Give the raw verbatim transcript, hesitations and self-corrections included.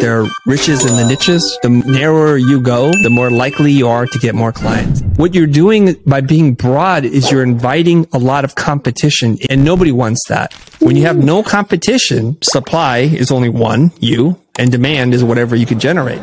There are riches in the niches. The narrower you go, the more likely you are to get more clients. What you're doing by being broad is you're inviting a lot of competition, and nobody wants that. When you have no competition, supply is only one, you, and demand is whatever you can generate.